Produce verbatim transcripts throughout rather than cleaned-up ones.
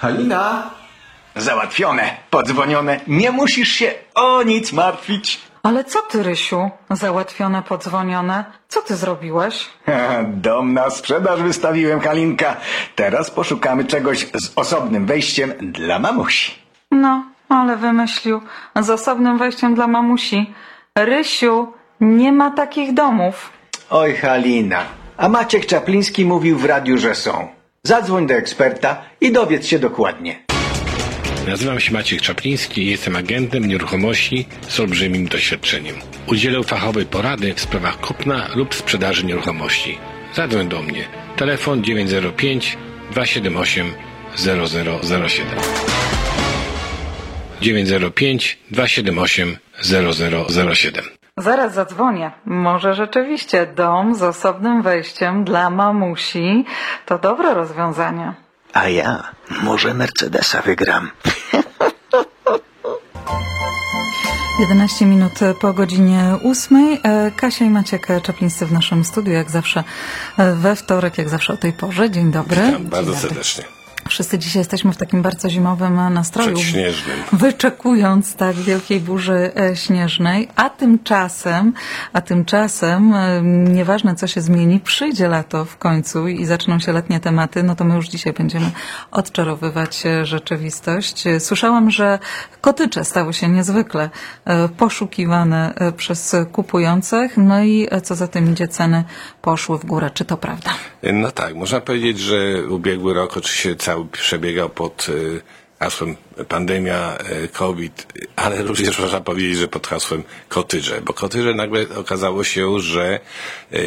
Halina! Załatwione, podzwonione, nie musisz się o nic martwić. Ale co ty, Rysiu? Załatwione, podzwonione. Co ty zrobiłeś? Dom na sprzedaż wystawiłem, Halinka. Teraz poszukamy czegoś z osobnym wejściem dla mamusi. No, ale wymyślił. Z osobnym wejściem dla mamusi. Rysiu, nie ma takich domów. Oj, Halina. A Maciek Czapliński mówił w radiu, że są. Zadzwoń do eksperta i dowiedz się dokładnie. Nazywam się Maciek Czapliński i jestem agentem nieruchomości z olbrzymim doświadczeniem. Udzielę fachowej porady w sprawach kupna lub sprzedaży nieruchomości. Zadzwoń do mnie. Telefon dziewięć zero pięć dwa siedem osiem zero zero zero siedem. dziewięć zero pięć dwa siedem osiem zero zero zero siedem. Zaraz zadzwonię. Może rzeczywiście dom z osobnym wejściem dla mamusi to dobre rozwiązanie. A ja może Mercedesa wygram. jedenaście minut po godzinie ósmej. Kasia i Maciek Czaplińscy w naszym studiu, jak zawsze we wtorek, jak zawsze o tej porze. Dzień dobry. Witam bardzo dobry. Serdecznie. Wszyscy dzisiaj jesteśmy w takim bardzo zimowym nastroju, wyczekując tak wielkiej burzy śnieżnej, a tymczasem, a tymczasem, nieważne co się zmieni, przyjdzie lato w końcu i zaczną się letnie tematy, no to my już dzisiaj będziemy odczarowywać rzeczywistość. Słyszałam, że kotycze stały się niezwykle poszukiwane przez kupujących, no i co za tym idzie, ceny poszły w górę. Czy to prawda? No tak, można powiedzieć, że ubiegły rok oczywiście cały przebiegał pod hasłem pandemia, COVID, ale również można powiedzieć, że pod hasłem kotyże, bo kotyże nagle okazało się, że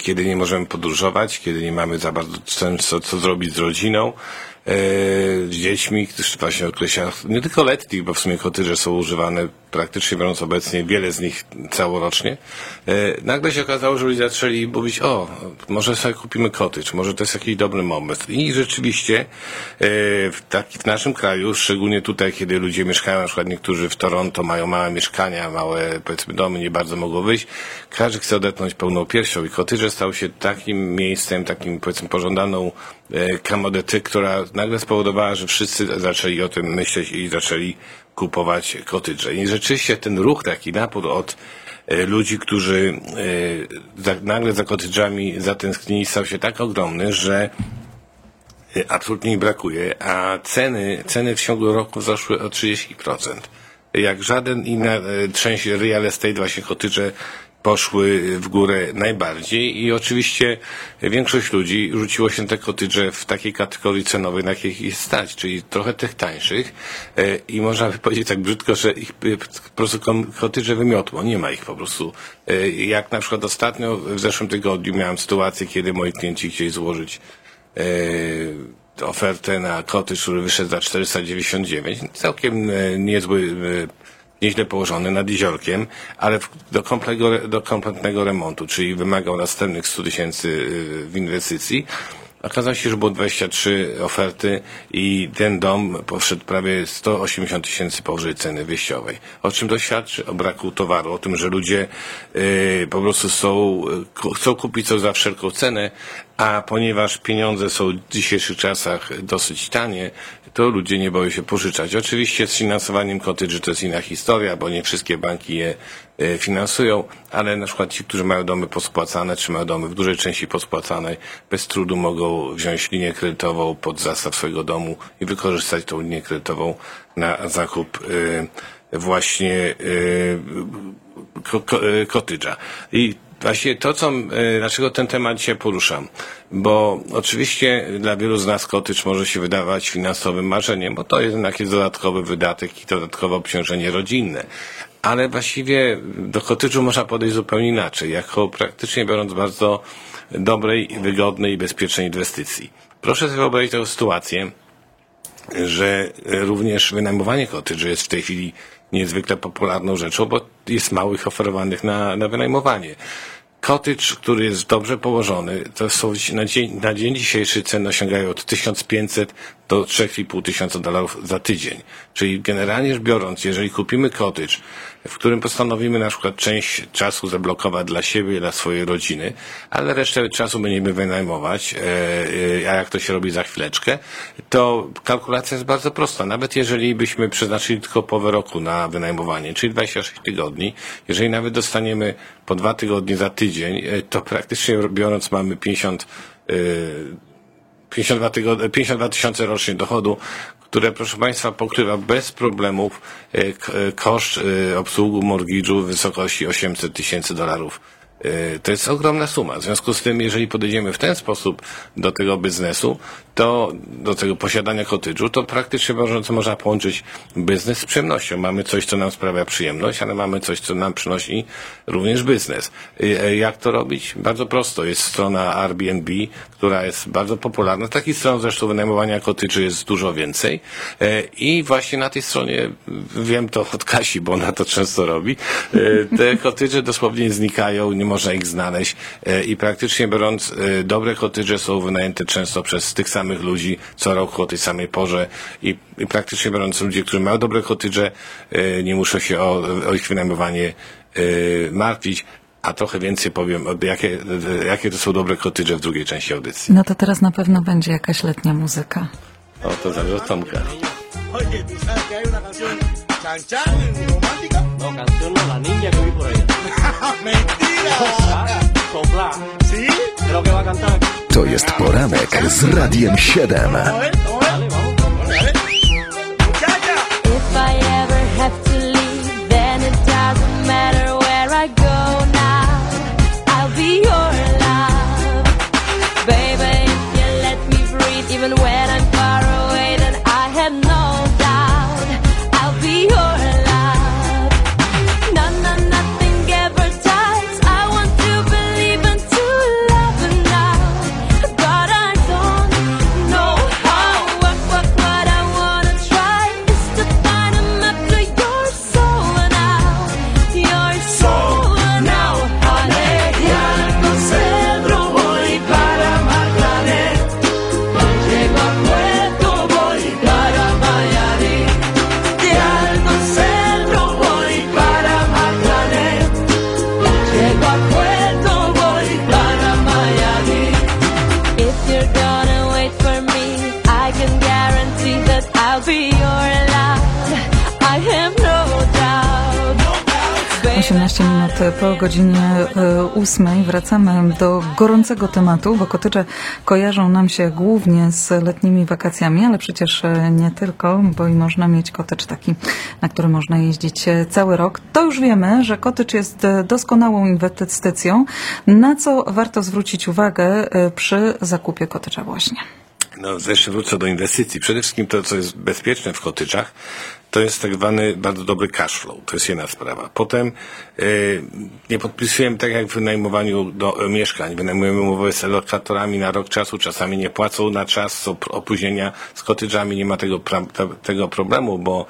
kiedy nie możemy podróżować, kiedy nie mamy za bardzo co, co zrobić z rodziną, z dziećmi, właśnie w okresach nie tylko letnich, bo w sumie kotyże są używane praktycznie biorąc obecnie, wiele z nich całorocznie, nagle się okazało, że ludzie zaczęli mówić, o, może sobie kupimy kotycz, może to jest jakiś dobry moment. I rzeczywiście w, taki, w naszym kraju, szczególnie tutaj, kiedy ludzie mieszkają, na przykład niektórzy w Toronto mają małe mieszkania, małe powiedzmy domy, nie bardzo mogą wyjść, każdy chce odetchnąć pełną piersią i kotyże stał się takim miejscem, takim powiedzmy pożądaną komodyty, która nagle spowodowała, że wszyscy zaczęli o tym myśleć i zaczęli kupować kotydże. I rzeczywiście ten ruch, taki napór od ludzi, którzy nagle za kotydżami zatęsknili, stał się tak ogromny, że absolutnie ich brakuje, a ceny, ceny w ciągu roku wzrosły o trzydzieści procent. Jak żaden inna część real estate, właśnie kotydże poszły w górę najbardziej i oczywiście większość ludzi rzuciło się te kotydże w takiej kategorii cenowej, na jakich ich stać, czyli trochę tych tańszych i można by powiedzieć tak brzydko, że ich po prostu kotydże wymiotło, nie ma ich po prostu. Jak na przykład ostatnio w zeszłym tygodniu miałem sytuację, kiedy moi klienci chcieli złożyć ofertę na kotydż, który wyszedł za czterysta dziewięćdziesiąt dziewięć, całkiem niezły, nieźle położony nad jeziorkiem, ale do kompletnego, do kompletnego remontu, czyli wymagał następnych sto tysięcy w inwestycji. Okazało się, że było dwadzieścia trzy oferty i ten dom poszedł prawie sto osiemdziesiąt tysięcy powyżej ceny wyjściowej. O czym to świadczy? O braku towaru, o tym, że ludzie yy, po prostu są, chcą kupić coś za wszelką cenę, a ponieważ pieniądze są w dzisiejszych czasach dosyć tanie, to ludzie nie boją się pożyczać. Oczywiście z finansowaniem kotydży to jest inna historia, bo nie wszystkie banki je finansują, ale na przykład ci, którzy mają domy pospłacane, czy mają domy w dużej części pospłacanej, bez trudu mogą wziąć linię kredytową pod zastaw swojego domu i wykorzystać tą linię kredytową na zakup właśnie kotydża. I właśnie to, co, dlaczego ten temat dzisiaj poruszam, bo oczywiście dla wielu z nas kotycz może się wydawać finansowym marzeniem, bo to jednak jest dodatkowy wydatek i dodatkowe obciążenie rodzinne. Ale właściwie do kotyczu można podejść zupełnie inaczej, jako praktycznie biorąc bardzo dobrej, wygodnej i bezpiecznej inwestycji. Proszę sobie wyobrazić tę sytuację, że również wynajmowanie kotyczu jest w tej chwili niezwykle popularną rzeczą, bo jest małych oferowanych na, na wynajmowanie. Cottage, który jest dobrze położony, to są na dzień, na dzień dzisiejszy ceny osiągają od tysiąc pięćset do trzy i pół tysiąca dolarów za tydzień. Czyli generalnie rzecz biorąc, jeżeli kupimy cottage, w którym postanowimy na przykład część czasu zablokować dla siebie i dla swojej rodziny, ale resztę czasu będziemy wynajmować, a jak to się robi za chwileczkę, to kalkulacja jest bardzo prosta. Nawet jeżeli byśmy przeznaczyli tylko połowę roku na wynajmowanie, czyli dwadzieścia sześć tygodni, jeżeli nawet dostaniemy po dwa tygodnie za tydzień, to praktycznie biorąc mamy pięćdziesiąt tysięcy rocznie dochodu, które, proszę Państwa, pokrywa bez problemów koszt obsługi mortgage'u w wysokości osiemset tysięcy dolarów. To jest ogromna suma. W związku z tym, jeżeli podejdziemy w ten sposób do tego biznesu, to do tego posiadania cottage'u, to praktycznie można połączyć biznes z przyjemnością. Mamy coś, co nam sprawia przyjemność, ale mamy coś, co nam przynosi również biznes. Jak to robić? Bardzo prosto. Jest strona Airbnb, która jest bardzo popularna. Takich stron zresztą wynajmowania cottage'u jest dużo więcej. I właśnie na tej stronie, wiem to od Kasi, bo ona to często robi, te cottage'e dosłownie znikają, nie można ich znaleźć i praktycznie biorąc, dobre cottage'e są wynajęte często przez tych samych samych ludzi co roku o tej samej porze i, i praktycznie biorąc ludzie, którzy mają dobre cottage'e, yy, nie muszą się o, o ich wynajmowanie yy, martwić. A trochę więcej powiem, jakie, jakie to są dobre cottage'e w drugiej części audycji. No to teraz na pewno będzie jakaś letnia muzyka. O, to zależy od Tomka. To jest poranek z Radiem siedem. osiemnaście minut po godzinie ósmej wracamy do gorącego tematu, bo cottage'e kojarzą nam się głównie z letnimi wakacjami, ale przecież nie tylko, bo i można mieć cottage taki, na który można jeździć cały rok. To już wiemy, że cottage jest doskonałą inwestycją, na co warto zwrócić uwagę przy zakupie cottage'a właśnie. No, jeszcze wrócę do inwestycji. Przede wszystkim to, co jest bezpieczne w cottage'ach, to jest tak zwany bardzo dobry cash flow. To jest jedna sprawa. Potem yy, nie podpisujemy tak jak w wynajmowaniu do, e, mieszkań. Wynajmujemy umowę z lokatorami na rok czasu, czasami nie płacą na czas, są opóźnienia. Z cottage'ami nie ma tego, pra, te, tego problemu, bo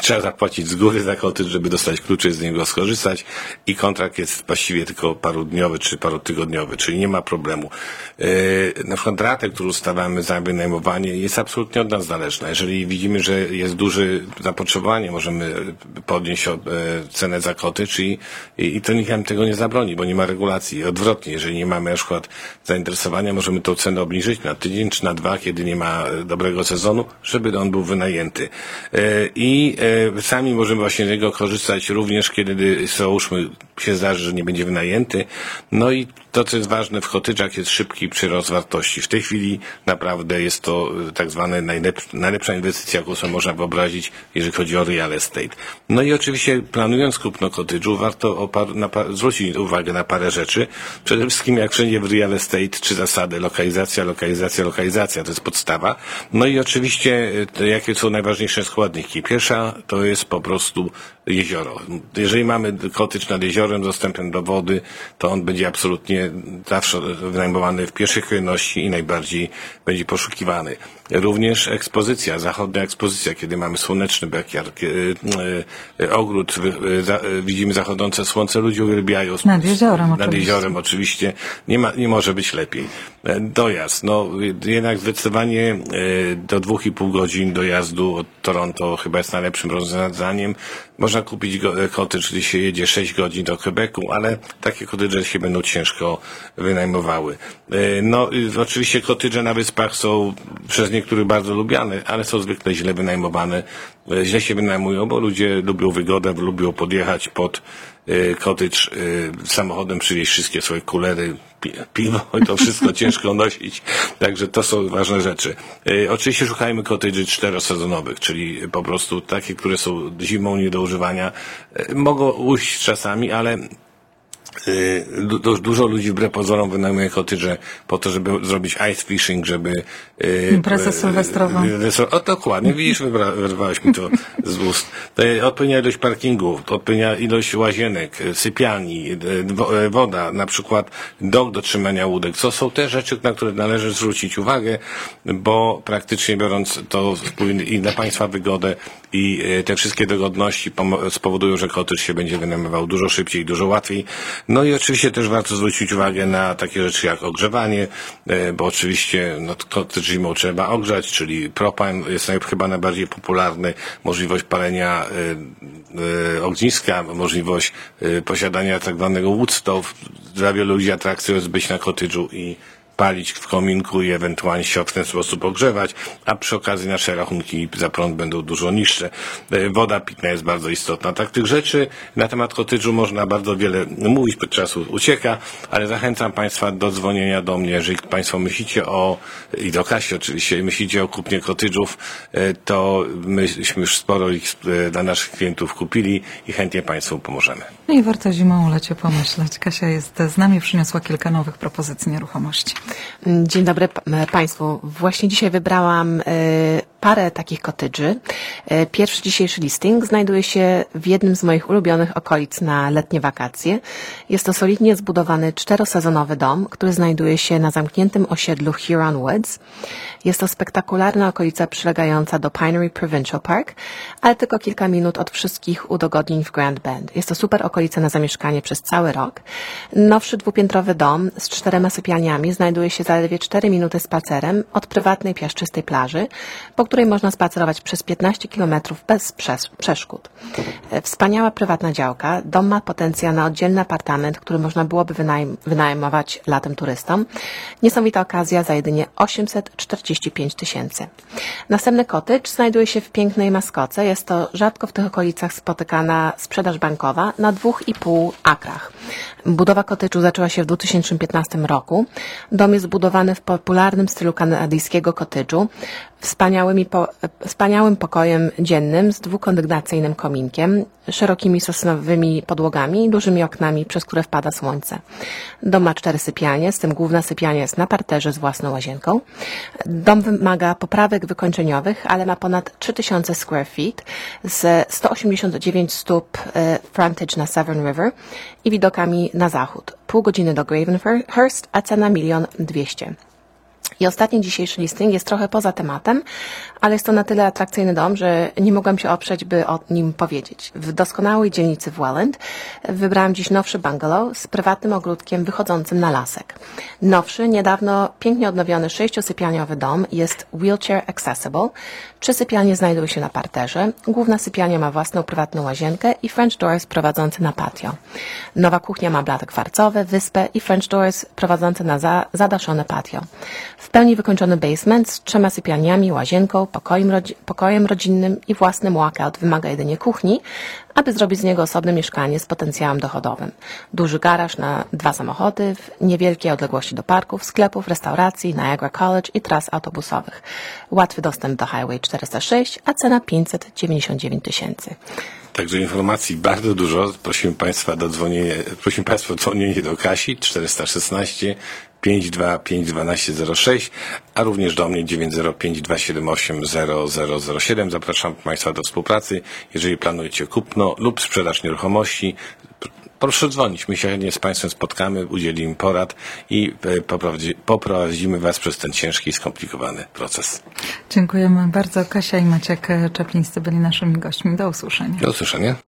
trzeba zapłacić z góry za cottage, żeby dostać klucze, z niego skorzystać i kontrakt jest właściwie tylko parudniowy czy parutygodniowy, czyli nie ma problemu. Yy, na przykład ratę, którą stawiamy za wynajmowanie, jest absolutnie od nas zależna. Jeżeli widzimy, że jest duży zapotrzebowanie, możemy podnieść cenę za cottage i, i, i to nikt nam tego nie zabroni, bo nie ma regulacji. Odwrotnie, jeżeli nie mamy na przykład zainteresowania, możemy tą cenę obniżyć na tydzień czy na dwa, kiedy nie ma dobrego sezonu, żeby on był wynajęty. I sami możemy właśnie z niego korzystać również, kiedy załóżmy się zdarzy, że nie będzie wynajęty. No i to, co jest ważne w cottage'ach, jest szybki przyrost wartości. W tej chwili naprawdę jest to tak zwane najlepsza inwestycja, jaką sobie można wyobrazić, jeżeli chodzi o real estate. No i oczywiście planując kupno cottage'u warto par, na, zwrócić uwagę na parę rzeczy. Przede wszystkim jak wszędzie w real estate czy zasady lokalizacja, lokalizacja, lokalizacja. To jest podstawa. No i oczywiście jakie są najważniejsze składniki. Pierwsza to jest po prostu jezioro. Jeżeli mamy cottage nad jeziorem z dostępem do wody, to on będzie absolutnie zawsze wynajmowany w pierwszej kolejności i najbardziej będzie poszukiwany. Również ekspozycja, zachodnia ekspozycja, kiedy mamy słoneczny park, jak, e, e, ogród, e, za, e, widzimy zachodzące słońce, ludzie uwielbiają. Nad jeziorem oczywiście. Nad jeziorem oczywiście. Nie ma, nie może być lepiej. E, dojazd, no jednak zdecydowanie e, do dwóch i pół godzin dojazdu od Toronto chyba jest najlepszym rozwiązaniem. Można kupić kotedż, gdy się jedzie sześć godzin do Quebecu, ale takie kotedże się będą ciężko wynajmowały. No, oczywiście kotedże na wyspach są przez niektórych bardzo lubiane, ale są zwykle źle wynajmowane. Źle się wynajmują, bo ludzie lubią wygodę, lubią podjechać pod kotedż samochodem, przywieźć wszystkie swoje kulery, piwo i to wszystko ciężko nosić. Także to są ważne rzeczy. E, oczywiście szukajmy kotedży czterosezonowych, czyli po prostu takie, które są zimą nie do używania. E, mogą ujść czasami, ale Du, du, dużo ludzi wbrew pozorom wynajmuje kotedże po to, żeby zrobić ice fishing, żeby... Imprezę sylwestrową. O, dokładnie, widzisz, wyrwałeś mi to z ust. Odpowiednia ilość parkingów, odpowiednia ilość łazienek, sypialni, woda, na przykład dok do trzymania łódek. To są te rzeczy, na które należy zwrócić uwagę, bo praktycznie biorąc to i dla Państwa wygodę i te wszystkie dogodności spowodują, że kotedż się będzie wynajmował dużo szybciej, dużo łatwiej. No i oczywiście też warto zwrócić uwagę na takie rzeczy jak ogrzewanie, bo oczywiście no, to też zimą trzeba ogrzać, czyli propan jest chyba najbardziej popularny, możliwość palenia y, y, ogniska, możliwość y, posiadania tak zwanego woodstove. Dla wielu ludzi atrakcją jest być na kotedżu i palić w kominku i ewentualnie się w ten sposób ogrzewać, a przy okazji nasze rachunki za prąd będą dużo niższe. Woda pitna jest bardzo istotna. Tak, tych rzeczy na temat kotedżu można bardzo wiele mówić, bo czasu ucieka, ale zachęcam Państwa do dzwonienia do mnie. Jeżeli Państwo myślicie o, i do Kasi oczywiście, myślicie o kupnie kotedżów, to myśmy już sporo ich dla naszych klientów kupili i chętnie Państwu pomożemy. No i warto zimą o lecie pomyśleć. Kasia jest z nami, przyniosła kilka nowych propozycji nieruchomości. Dzień dobry Państwu. Właśnie dzisiaj wybrałam parę takich kotedży. Pierwszy dzisiejszy listing znajduje się w jednym z moich ulubionych okolic na letnie wakacje. Jest to solidnie zbudowany czterosezonowy dom, który znajduje się na zamkniętym osiedlu Huron Woods. Jest to spektakularna okolica przylegająca do Piney Provincial Park, ale tylko kilka minut od wszystkich udogodnień w Grand Bend. Jest to super okolica na zamieszkanie przez cały rok. Nowszy dwupiętrowy dom z czterema sypialniami znajduje się zaledwie cztery minuty spacerem od prywatnej piaszczystej plaży, po której można spacerować przez piętnaście kilometrów bez przeszkód. Wspaniała prywatna działka. Dom ma potencjał na oddzielny apartament, który można byłoby wynajm- wynajmować latem turystom. Niesamowita okazja za jedynie osiemset czterdzieści pięć tysięcy. Następny kotedż znajduje się w pięknej Maskoce. Jest to rzadko w tych okolicach spotykana sprzedaż bankowa na dwóch i pół akrach. Budowa kotedżu zaczęła się w dwa tysiące piętnastym roku. Dom jest zbudowany w popularnym stylu kanadyjskiego kotedżu, wspaniałymi po, wspaniałym pokojem dziennym z dwukondygnacyjnym kominkiem, szerokimi sosnowymi podłogami i dużymi oknami, przez które wpada słońce. Dom ma cztery sypialnie, z tym główna sypialnia jest na parterze z własną łazienką. Dom wymaga poprawek wykończeniowych, ale ma ponad trzy tysiące square feet z sto osiemdziesiąt dziewięć stóp frontage na Severn River i widokami na zachód. Pół godziny do Gravenhurst, a cena milion dwieście. I ostatni dzisiejszy listing jest trochę poza tematem, ale jest to na tyle atrakcyjny dom, że nie mogłam się oprzeć, by o nim powiedzieć. W doskonałej dzielnicy w Welland wybrałam dziś nowszy bungalow z prywatnym ogródkiem wychodzącym na lasek. Nowszy, niedawno pięknie odnowiony sześciosypialniowy dom jest wheelchair accessible. Trzy sypialnie znajdują się na parterze. Główna sypialnia ma własną prywatną łazienkę i French doors prowadzące na patio. Nowa kuchnia ma blat kwarcowy, wyspę i French doors prowadzące na za- zadaszone patio. W pełni wykończony basement z trzema sypialniami, łazienką, pokojem, rodzi- pokojem rodzinnym i własnym walkout wymaga jedynie kuchni, aby zrobić z niego osobne mieszkanie z potencjałem dochodowym. Duży garaż na dwa samochody, w niewielkiej odległości do parków, sklepów, restauracji, Niagara College i tras autobusowych. Łatwy dostęp do Highway czterysta sześć, a cena pięćset dziewięćdziesiąt dziewięć tysięcy. Także informacji bardzo dużo. Prosimy Państwa do dzwonienia, prosimy Państwa o dzwonienie do Kasi czterysta szesnaście pięćdziesiąt dwa pięć dwanaście zero sześć, a również do mnie dziewięć zero pięć dwa siedem osiem zero zero zero siedem. Zapraszam Państwa do współpracy. Jeżeli planujecie kupno lub sprzedaż nieruchomości, proszę dzwonić. My się chętnie z Państwem spotkamy, udzielimy porad i poprowadzimy Was przez ten ciężki i skomplikowany proces. Dziękujemy bardzo. Kasia i Maciek Czaplińscy byli naszymi gośćmi. Do usłyszenia. Do usłyszenia.